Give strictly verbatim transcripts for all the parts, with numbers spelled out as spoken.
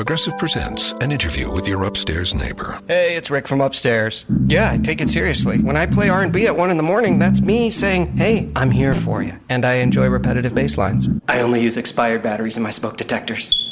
Progressive presents an interview with your upstairs neighbor. Hey, it's Rick from upstairs. Yeah, I take it seriously. When I play R and B at one in the morning, that's me saying, hey, I'm here for you. And I enjoy repetitive bass lines. I only use expired batteries in my smoke detectors.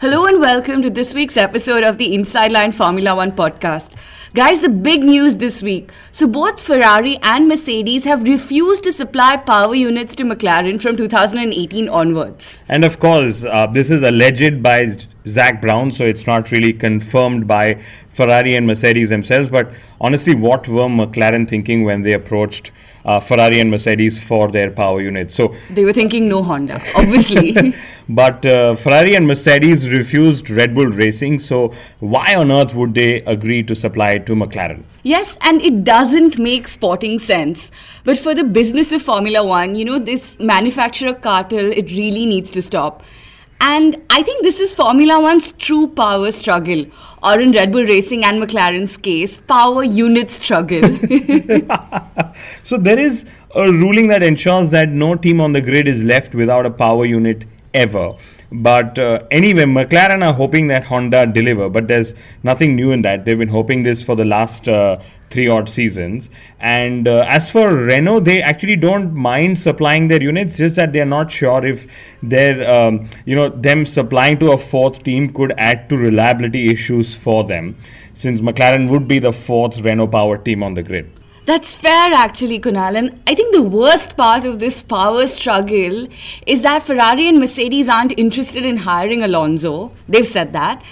Hello and welcome to this week's episode of the Inside Line Formula one podcast. Guys, the big news this week. So both Ferrari and Mercedes have refused to supply power units to McLaren from two thousand eighteen onwards. And of course, uh, this is alleged by Zac Brown, so it's not really confirmed by Ferrari and Mercedes themselves. But honestly, what were McLaren thinking when they approached Uh, Ferrari and Mercedes for their power units? So they were thinking no Honda, obviously. But uh, Ferrari and Mercedes refused Red Bull Racing, so why on earth would they agree to supply to McLaren? Yes, and it doesn't make sporting sense. But for the business of Formula One, you know, this manufacturer cartel, it really needs to stop. And I think this is Formula One's true power struggle, or in Red Bull Racing and McLaren's case, power unit struggle. So there is a ruling that ensures that no team on the grid is left without a power unit ever. But uh, anyway, McLaren are hoping that Honda deliver, but there's nothing new in that. They've been hoping this for the last uh, three odd seasons. And uh, as for Renault, they actually don't mind supplying their units, just that they're not sure if they're, um, you know, them supplying to a fourth team could add to reliability issues for them, since McLaren would be the fourth Renault power team on the grid. That's fair actually, Kunal, and I think the worst part of this power struggle is that Ferrari and Mercedes aren't interested in hiring Alonso. They've said that.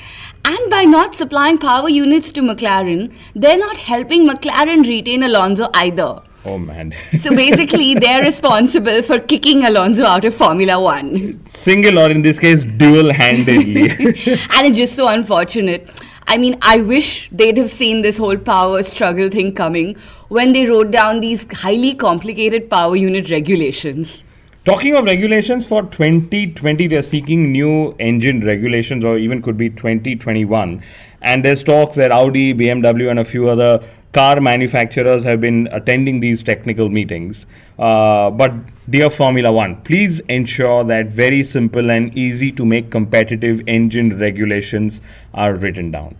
And by not supplying power units to McLaren, they're not helping McLaren retain Alonso either. Oh man. So basically, they're responsible for kicking Alonso out of Formula One. Single, or in this case, dual-handedly. And it's just so unfortunate. I mean, I wish they'd have seen this whole power struggle thing coming when they wrote down these highly complicated power unit regulations. Talking of regulations, for twenty twenty, they're seeking new engine regulations, or even could be twenty twenty-one. And there's talks that Audi, B M W and a few other car manufacturers have been attending these technical meetings. Uh, but dear Formula One, please ensure that very simple and easy to make competitive engine regulations are written down.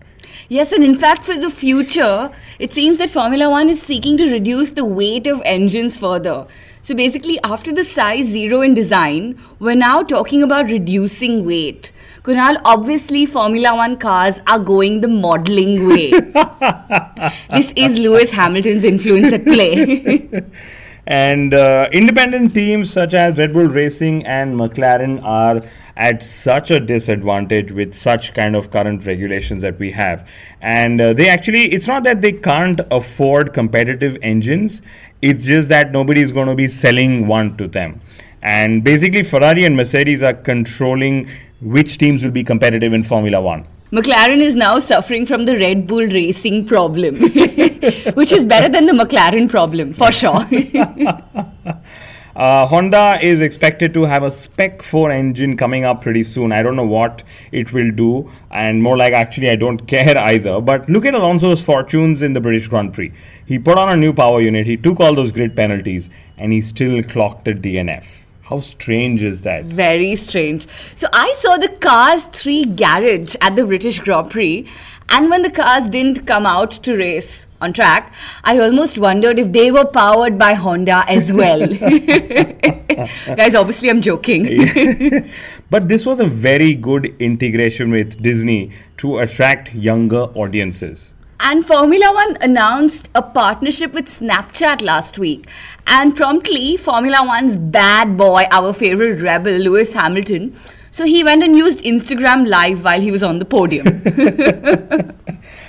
Yes, and in fact, for the future, it seems that Formula One is seeking to reduce the weight of engines further. So basically, after the size zero in design, we're now talking about reducing weight. Kunal, obviously, Formula One cars are going the modelling way. This is Lewis Hamilton's influence at play. And uh, independent teams such as Red Bull Racing and McLaren are at such a disadvantage with such kind of current regulations that we have. And uh, they actually, it's not that they can't afford competitive engines, it's just that nobody is going to be selling one to them. And basically, Ferrari and Mercedes are controlling which teams will be competitive in Formula One. McLaren is now suffering from the Red Bull Racing problem, which is better than the McLaren problem, for sure. Uh, Honda is expected to have a Spec four engine coming up pretty soon. I don't know what it will do, and more like actually I don't care either. But look at Alonso's fortunes in the British Grand Prix. He put on a new power unit, he took all those grid penalties, and he still clocked a D N F. How strange is that? Very strange. So I saw the Cars three garage at the British Grand Prix, and when the cars didn't come out to race on track, I almost wondered if they were powered by Honda as well. Guys, obviously I'm joking. But this was a very good integration with Disney to attract younger audiences. And Formula One announced a partnership with Snapchat last week. And promptly, Formula One's bad boy, our favorite rebel, Lewis Hamilton, so he went and used Instagram Live while he was on the podium.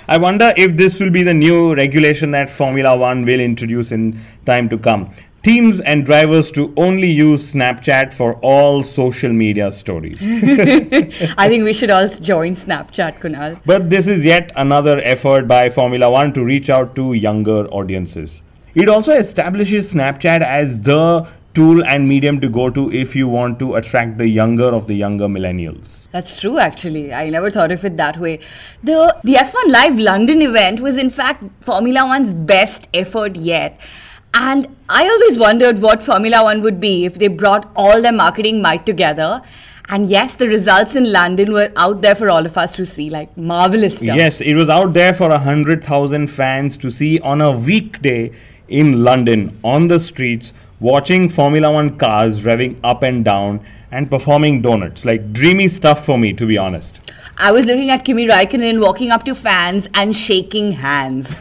I wonder if this will be the new regulation that Formula One will introduce in time to come. teams and drivers to only use Snapchat for all social media stories. I think we should all join Snapchat, Kunal. But this is yet another effort by Formula One to reach out to younger audiences. It also establishes Snapchat as the tool and medium to go to if you want to attract the younger of the younger millennials. That's true, actually. I never thought of it that way. The, the F one Live London event was, in fact, Formula One's best effort yet. And I always wondered what Formula One would be if they brought all their marketing might together. And yes, the results in London were out there for all of us to see, like marvelous stuff. Yes, it was out there for one hundred thousand fans to see on a weekday in London, on the streets, watching Formula One cars revving up and down and performing donuts. Like dreamy stuff for me, to be honest. I was looking at Kimi Räikkönen walking up to fans and shaking hands.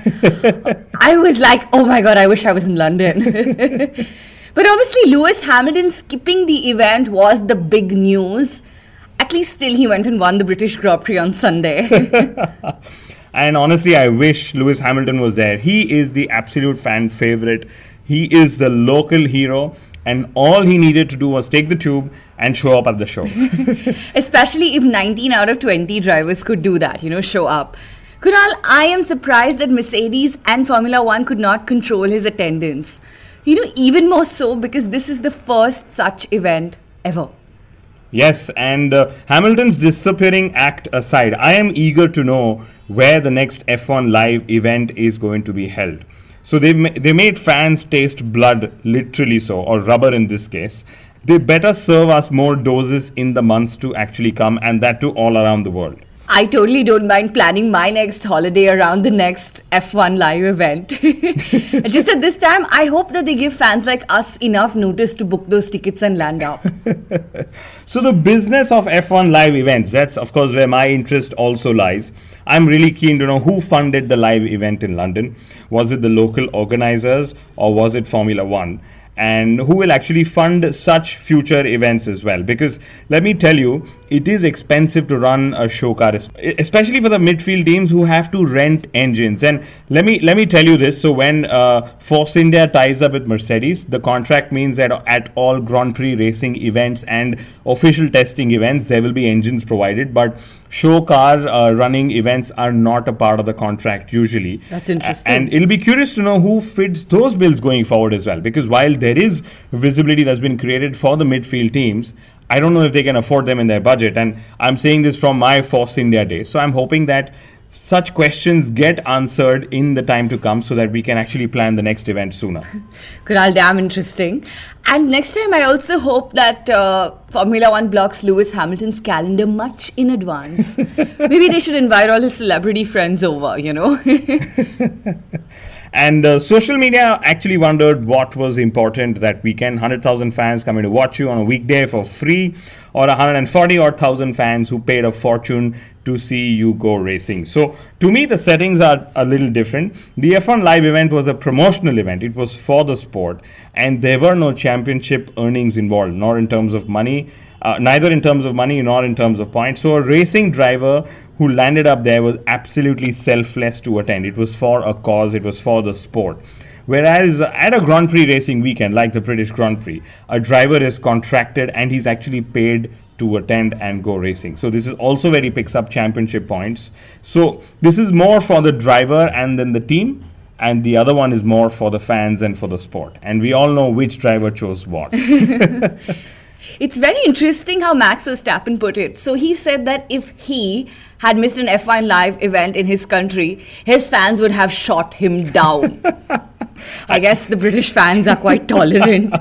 I was like, oh my God, I wish I was in London. But obviously, Lewis Hamilton skipping the event was the big news. At least still he went and won the British Grand Prix on Sunday. And honestly, I wish Lewis Hamilton was there. He is the absolute fan favorite. He is the local hero. And all he needed to do was take the tube and show up at the show. Especially if nineteen out of twenty drivers could do that, you know, show up. Kunal, I am surprised that Mercedes and Formula One could not control his attendance. You know, even more so because this is the first such event ever. Yes, and uh, Hamilton's disappearing act aside, I am eager to know where the next F one Live event is going to be held. So they ma- they made fans taste blood, literally so, or rubber in this case. They better serve us more doses in the months to actually come, and that too all around the world. I totally don't mind planning my next holiday around the next F one Live event. Just at this time, I hope that they give fans like us enough notice to book those tickets and land up. So the business of F one Live events, that's of course where my interest also lies. I'm really keen to know who funded the live event in London. Was it the local organizers or was it Formula One? And who will actually fund such future events as well. Because let me tell you, it is expensive to run a show car, especially for the midfield teams who have to rent engines. And let me let me tell you this. So when uh, Force India ties up with Mercedes, the contract means that at all Grand Prix racing events and official testing events, there will be engines provided. But show car uh, running events are not a part of the contract usually. That's interesting. A- and it'll be curious to know who fits those bills going forward as well. Because while there is visibility that's been created for the midfield teams, I don't know if they can afford them in their budget. And I'm saying this from my Force India day. So I'm hoping that such questions get answered in the time to come so that we can actually plan the next event sooner. Kunal, damn interesting. And next time I also hope that uh, Formula One blocks Lewis Hamilton's calendar much in advance. Maybe they should invite all his celebrity friends over, you know. And uh, social media actually wondered what was important that weekend. one hundred thousand fans coming to watch you on a weekday for free, or one hundred forty odd thousand fans who paid a fortune to see you go racing. So to me, the settings are a little different. The F one Live event was a promotional event. It was for the sport, and there were no championship earnings involved, nor in terms of money, uh, neither in terms of money, nor in terms of points. So a racing driver who landed up there was absolutely selfless to attend. It was for a cause. It was for the sport. Whereas at a Grand Prix racing weekend, like the British Grand Prix, a driver is contracted and he's actually paid to attend and go racing. So this is also where he picks up championship points. So this is more for the driver and then the team. And the other one is more for the fans and for the sport. And we all know which driver chose what. It's very interesting how Max Verstappen put it. So he said that if he had missed an F one Live event in his country, his fans would have shot him down. I guess the British fans are quite tolerant.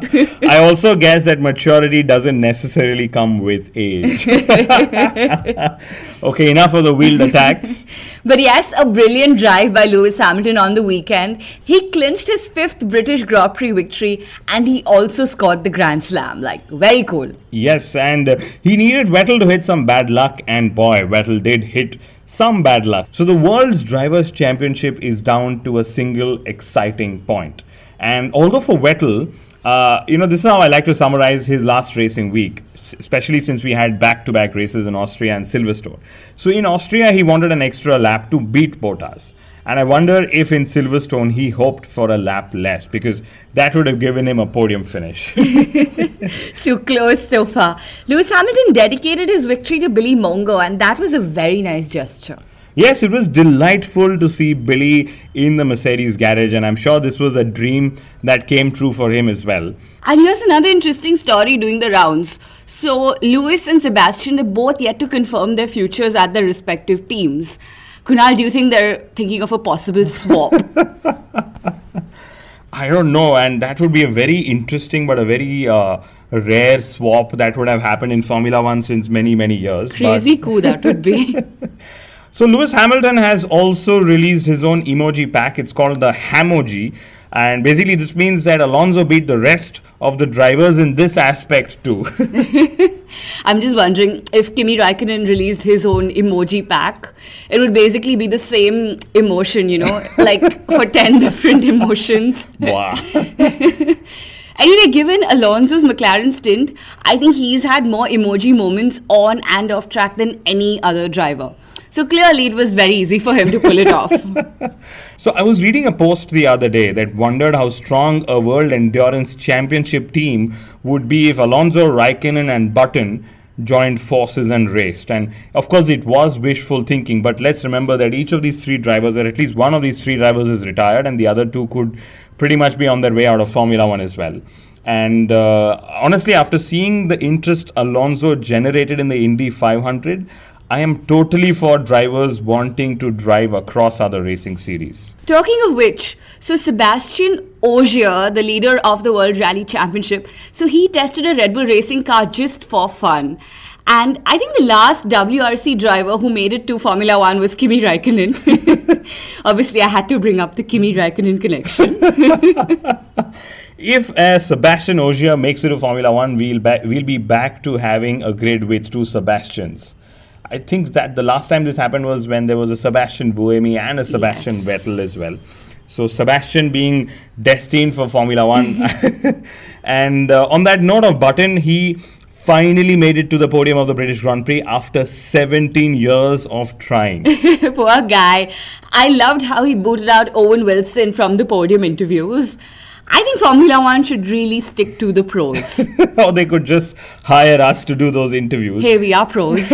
I also guess that maturity doesn't necessarily come with age. Okay, enough of the wheeled attacks. But yes, a brilliant drive by Lewis Hamilton on the weekend. He clinched his fifth British Grand Prix victory and he also scored the Grand Slam. Like, very cool. Yes, and uh, he needed Vettel to hit some bad luck, and boy, Vettel did hit some bad luck. So the World's Drivers' Championship is down to a single exciting point. And although for Vettel, uh, you know, this is how I like to summarize his last racing week, especially since we had back-to-back races in Austria and Silverstone. So in Austria, he wanted an extra lap to beat Bottas. And I wonder if in Silverstone he hoped for a lap less, because that would have given him a podium finish. So close so far. Lewis Hamilton dedicated his victory to Billy Mongo, and that was a very nice gesture. Yes, it was delightful to see Billy in the Mercedes garage, and I'm sure this was a dream that came true for him as well. And here's another interesting story doing the rounds. So, Lewis and Sebastian, they're both yet to confirm their futures at their respective teams. Kunal, do you think they're thinking of a possible swap? I don't know, and that would be a very interesting but a very uh, rare swap that would have happened in Formula One since many, many years. Crazy coup that would be. So, Lewis Hamilton has also released his own emoji pack. It's called the Hamoji. And basically, this means that Alonso beat the rest of the drivers in this aspect too. I'm just wondering if Kimi Räikkönen released his own emoji pack, it would basically be the same emotion, you know, like for ten different emotions. Wow. Anyway, given Alonso's McLaren stint, I think he's had more emoji moments on and off track than any other driver. So clearly, it was very easy for him to pull it off. So I was reading a post the other day that wondered how strong a World Endurance Championship team would be if Alonso, Raikkonen and Button joined forces and raced. And of course, it was wishful thinking. But let's remember that each of these three drivers, or at least one of these three drivers, is retired, and the other two could pretty much be on their way out of Formula One as well. And uh, honestly, after seeing the interest Alonso generated in the Indy five hundred, I am totally for drivers wanting to drive across other racing series. Talking of which, so Sebastian Ogier, the leader of the World Rally Championship, so he tested a Red Bull Racing car just for fun. And I think the last W R C driver who made it to Formula One was Kimi Räikkönen. Obviously, I had to bring up the Kimi Räikkönen connection. If uh, Sebastian Ogier makes it to Formula One, we'll, ba- we'll be back to having a grid with two Sebastians. I think that the last time this happened was when there was a Sebastian Buemi and a Sebastian yes. Vettel as well. So, Sebastian being destined for Formula One. And uh, on that note of Button, he finally made it to the podium of the British Grand Prix after seventeen years of trying. Poor guy. I loved how he booted out Owen Wilson from the podium interviews. I think Formula One should really stick to the pros. Or they could just hire us to do those interviews. Hey, we are pros.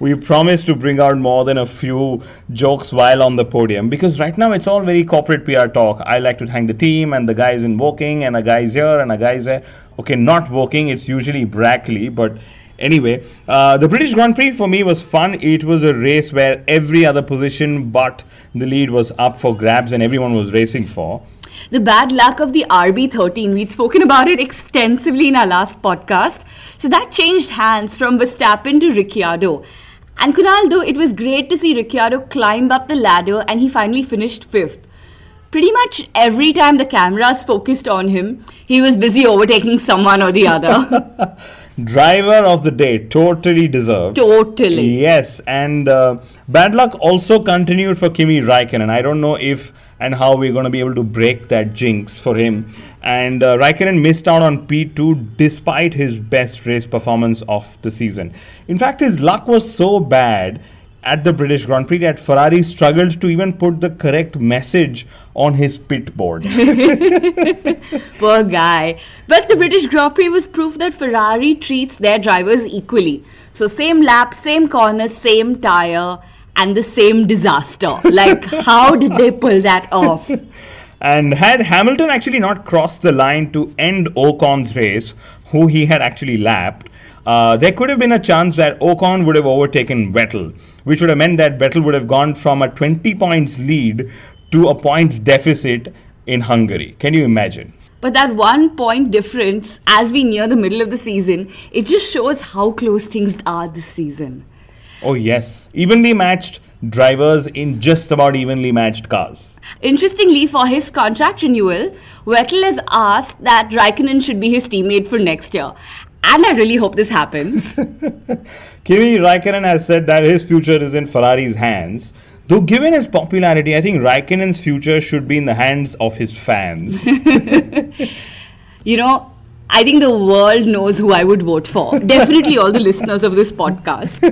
We promise to bring out more than a few jokes while on the podium. Because right now it's all very corporate P R talk. I like to thank the team and the guys in Woking and a guy's here and a guy's there. Okay, not Woking, it's usually Brackley, but... Anyway, uh, the British Grand Prix for me was fun. It was a race where every other position but the lead was up for grabs and everyone was racing for. The bad luck of the R B thirteen, we'd spoken about it extensively in our last podcast. So that changed hands from Verstappen to Ricciardo. And Kunal, though, it was great to see Ricciardo climb up the ladder and he finally finished fifth. Pretty much every time the cameras focused on him, he was busy overtaking someone or the other. Driver of the day, totally deserved. Totally. Yes, and uh, bad luck also continued for Kimi Räikkönen. And I don't know if and how we're going to be able to break that jinx for him. And uh, Räikkönen missed out on P two despite his best race performance of the season. In fact, his luck was so bad at the British Grand Prix that Ferrari struggled to even put the correct message on his pit board. Poor guy. But the British Grand Prix was proof that Ferrari treats their drivers equally. So same lap, same corner, same tyre and the same disaster. Like how did they pull that off? And had Hamilton actually not crossed the line to end Ocon's race, who he had actually lapped, Uh, there could have been a chance that Ocon would have overtaken Vettel, which would have meant that Vettel would have gone from a twenty points lead to a points deficit in Hungary. Can you imagine? But that one point difference, as we near the middle of the season, it just shows how close things are this season. Oh yes, evenly matched drivers in just about evenly matched cars. Interestingly, for his contract renewal, Vettel has asked that Raikkonen should be his teammate for next year. And I really hope this happens. Kimi Räikkönen has said that his future is in Ferrari's hands. Though given his popularity, I think Raikkonen's future should be in the hands of his fans. You know, I think the world knows who I would vote for. Definitely all the listeners of this podcast.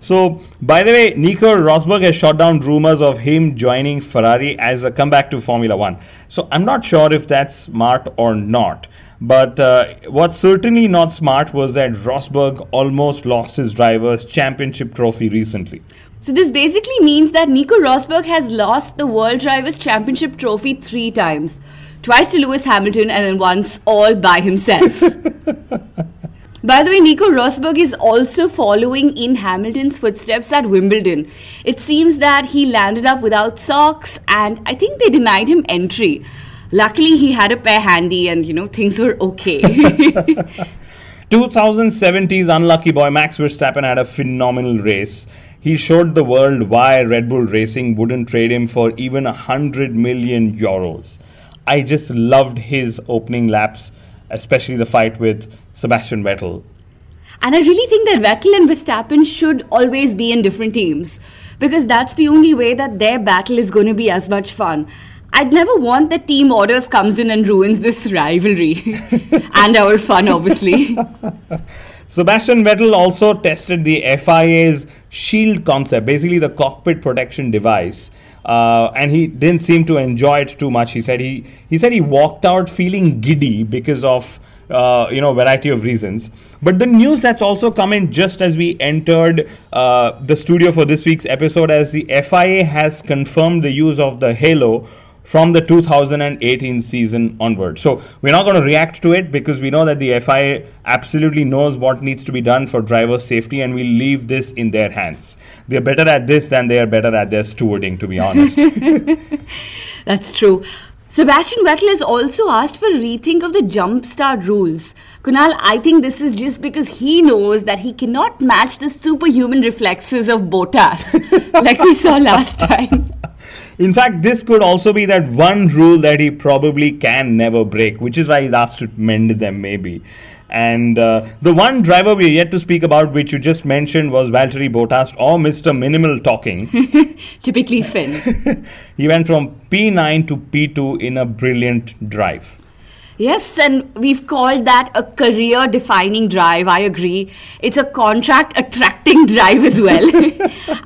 So, by the way, Nico Rosberg has shot down rumors of him joining Ferrari as a comeback to Formula One. So, I'm not sure if that's smart or not. But uh, what's certainly not smart was that Rosberg almost lost his driver's championship trophy recently. So this basically means that Nico Rosberg has lost the World Drivers' Championship trophy three times. Twice to Lewis Hamilton and then once all by himself. By the way, Nico Rosberg is also following in Hamilton's footsteps at Wimbledon. It seems that he landed up without socks and I think they denied him entry. Luckily, he had a pair handy and, you know, things were okay. twenty seventeen's unlucky boy Max Verstappen had a phenomenal race. He showed the world why Red Bull Racing wouldn't trade him for even one hundred million euros. I just loved his opening laps, especially the fight with Sebastian Vettel. And I really think that Vettel and Verstappen should always be in different teams because that's the only way that their battle is going to be as much fun. I'd never want that team orders comes in and ruins this rivalry and our fun, obviously. Sebastian Vettel also tested the F I A's shield concept, basically the cockpit protection device, uh, and he didn't seem to enjoy it too much. He said he he said he walked out feeling giddy because of uh, you know variety of reasons. But the news that's also come in just as we entered uh, the studio for this week's episode, as the F I A has confirmed the use of the halo from the two thousand eighteen season onward. So we're not going to react to it because we know that the F I A absolutely knows what needs to be done for driver safety and we'll leave this in their hands. They're better at this than they are better at their stewarding, to be honest. That's true. Sebastian Vettel has also asked for a rethink of the jump start rules. Kunal, I think this is just because he knows that he cannot match the superhuman reflexes of Bottas, like we saw last time. In fact, this could also be that one rule that he probably can never break, which is why he's asked to mend them, maybe. And uh, the one driver we're yet to speak about, which you just mentioned, was Valtteri Bottas or Mister Minimal Talking. Typically Finn. He went from P nine to P two in a brilliant drive. Yes, and we've called that a career-defining drive, I agree. It's a contract-attracting drive as well.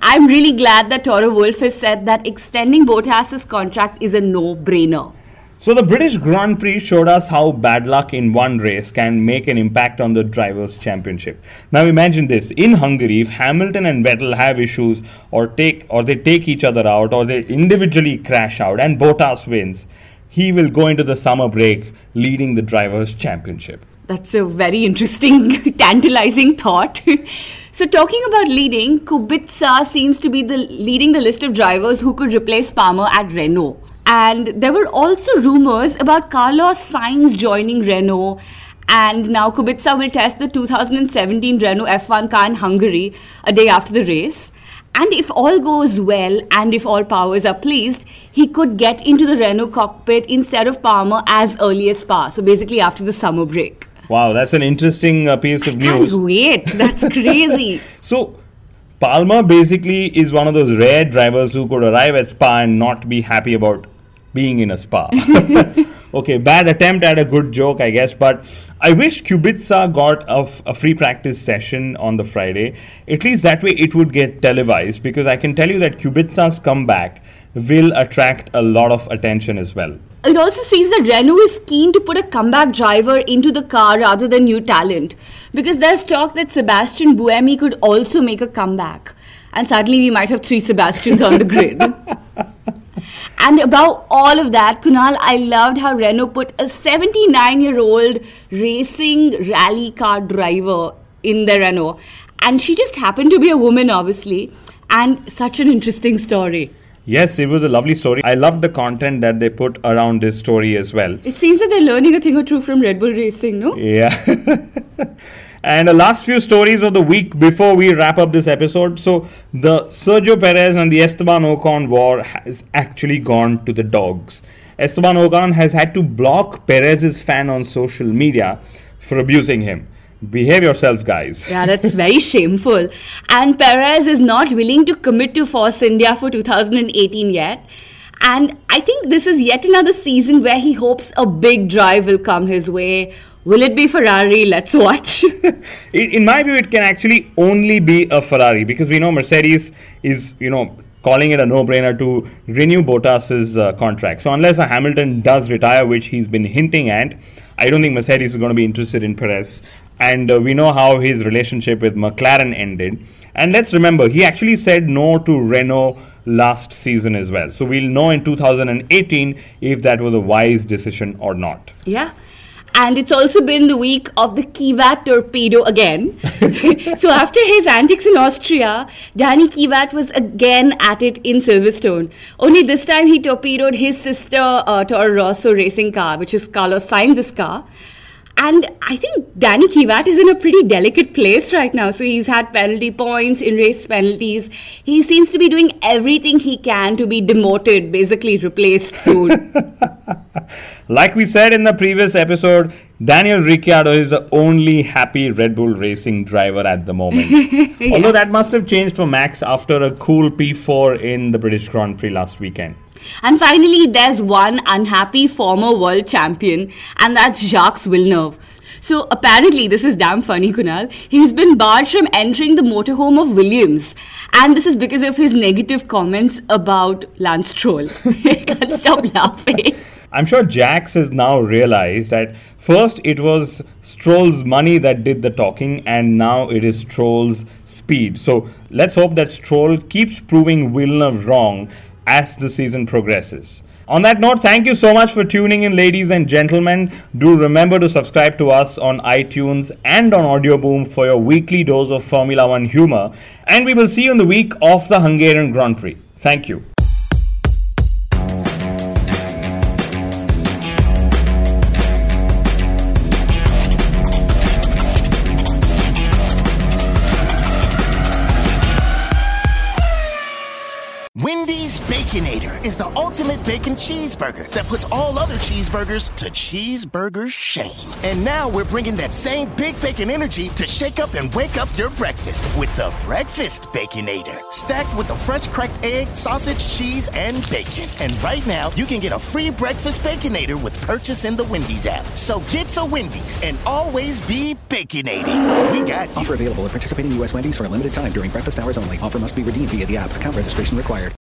I'm really glad that Toto Wolff has said that extending Bottas' contract is a no-brainer. So the British Grand Prix showed us how bad luck in one race can make an impact on the Drivers' Championship. Now imagine this, in Hungary, if Hamilton and Vettel have issues or take or they take each other out or they individually crash out and Bottas wins, he will go into the summer break leading the Drivers' Championship. That's a very interesting, tantalizing thought. So talking about leading, Kubica seems to be the leading the list of drivers who could replace Palmer at Renault. And there were also rumours about Carlos Sainz joining Renault. And now Kubica will test the two thousand seventeen Renault F one car in Hungary a day after the race. And if all goes well and if all powers are pleased, he could get into the Renault cockpit instead of Palmer as early as Spa. So basically after the summer break. Wow, that's an interesting uh, piece of I news. Can't wait, that's crazy. So Palmer basically is one of those rare drivers who could arrive at Spa and not be happy about being in a Spa. Okay, bad attempt at a good joke, I guess. But I wish Kubica got a, f- a free practice session on the Friday. At least that way it would get televised, because I can tell you that Kubica's comeback will attract a lot of attention as well. It also seems that Renault is keen to put a comeback driver into the car rather than new talent, because there's talk that Sebastian Buemi could also make a comeback. And suddenly we might have three Sebastians on the grid. And above all of that, Kunal, I loved how Renault put a seventy-nine-year-old racing rally car driver in the Renault. And she just happened to be a woman, obviously. And such an interesting story. Yes, it was a lovely story. I loved the content that they put around this story as well. It seems that they're learning a thing or two from Red Bull Racing, no? Yeah. And the last few stories of the week before we wrap up this episode. So, the Sergio Perez and the Esteban Ocon war has actually gone to the dogs. Esteban Ocon has had to block Perez's fan on social media for abusing him. Behave yourself, guys. Yeah, that's very shameful. And Perez is not willing to commit to Force India for two thousand eighteen yet. And I think this is yet another season where he hopes a big drive will come his way. Will it be Ferrari? Let's watch. In my view, it can actually only be a Ferrari, because we know Mercedes is, you know, calling it a no-brainer to renew Bottas's uh, contract. So unless a Hamilton does retire, which he's been hinting at, I don't think Mercedes is going to be interested in Perez. And uh, we know how his relationship with McLaren ended. And let's remember, he actually said no to Renault last season as well. So we'll know in two thousand eighteen if that was a wise decision or not. Yeah. And it's also been the week of the Kvyat torpedo again. So after his antics in Austria, Daniil Kvyat was again at it in Silverstone. Only this time he torpedoed his sister uh, Toro Rosso racing car, which is Carlos Sainz's car. And I think Daniil Kvyat is in a pretty delicate place right now. So he's had penalty points, in-race penalties. He seems to be doing everything he can to be demoted, basically replaced soon. Like we said in the previous episode, Daniel Ricciardo is the only happy Red Bull Racing driver at the moment. Yes. Although that must have changed for Max after a cool P four in the British Grand Prix last weekend. And finally, there's one unhappy former world champion, and that's Jacques Villeneuve. So apparently, this is damn funny, Kunal. He's been barred from entering the motorhome of Williams. And this is because of his negative comments about Lance Stroll. I can't stop laughing. I'm sure Jax has now realized that first it was Stroll's money that did the talking, and now it is Stroll's speed. So let's hope that Stroll keeps proving Villeneuve wrong as the season progresses. On that note, thank you so much for tuning in, ladies and gentlemen. Do remember to subscribe to us on iTunes and on Audioboom for your weekly dose of Formula One humor. And we will see you in the week of the Hungarian Grand Prix. Thank you. Baconator is the ultimate bacon cheeseburger that puts all other cheeseburgers to cheeseburger shame. And now we're bringing that same big bacon energy to shake up and wake up your breakfast with the Breakfast Baconator. Stacked with the fresh cracked egg, sausage, cheese, and bacon. And right now, you can get a free Breakfast Baconator with purchase in the Wendy's app. So get to Wendy's and always be baconating. We got you. Offer available at participating U S Wendy's for a limited time during breakfast hours only. Offer must be redeemed via the app. Account registration required.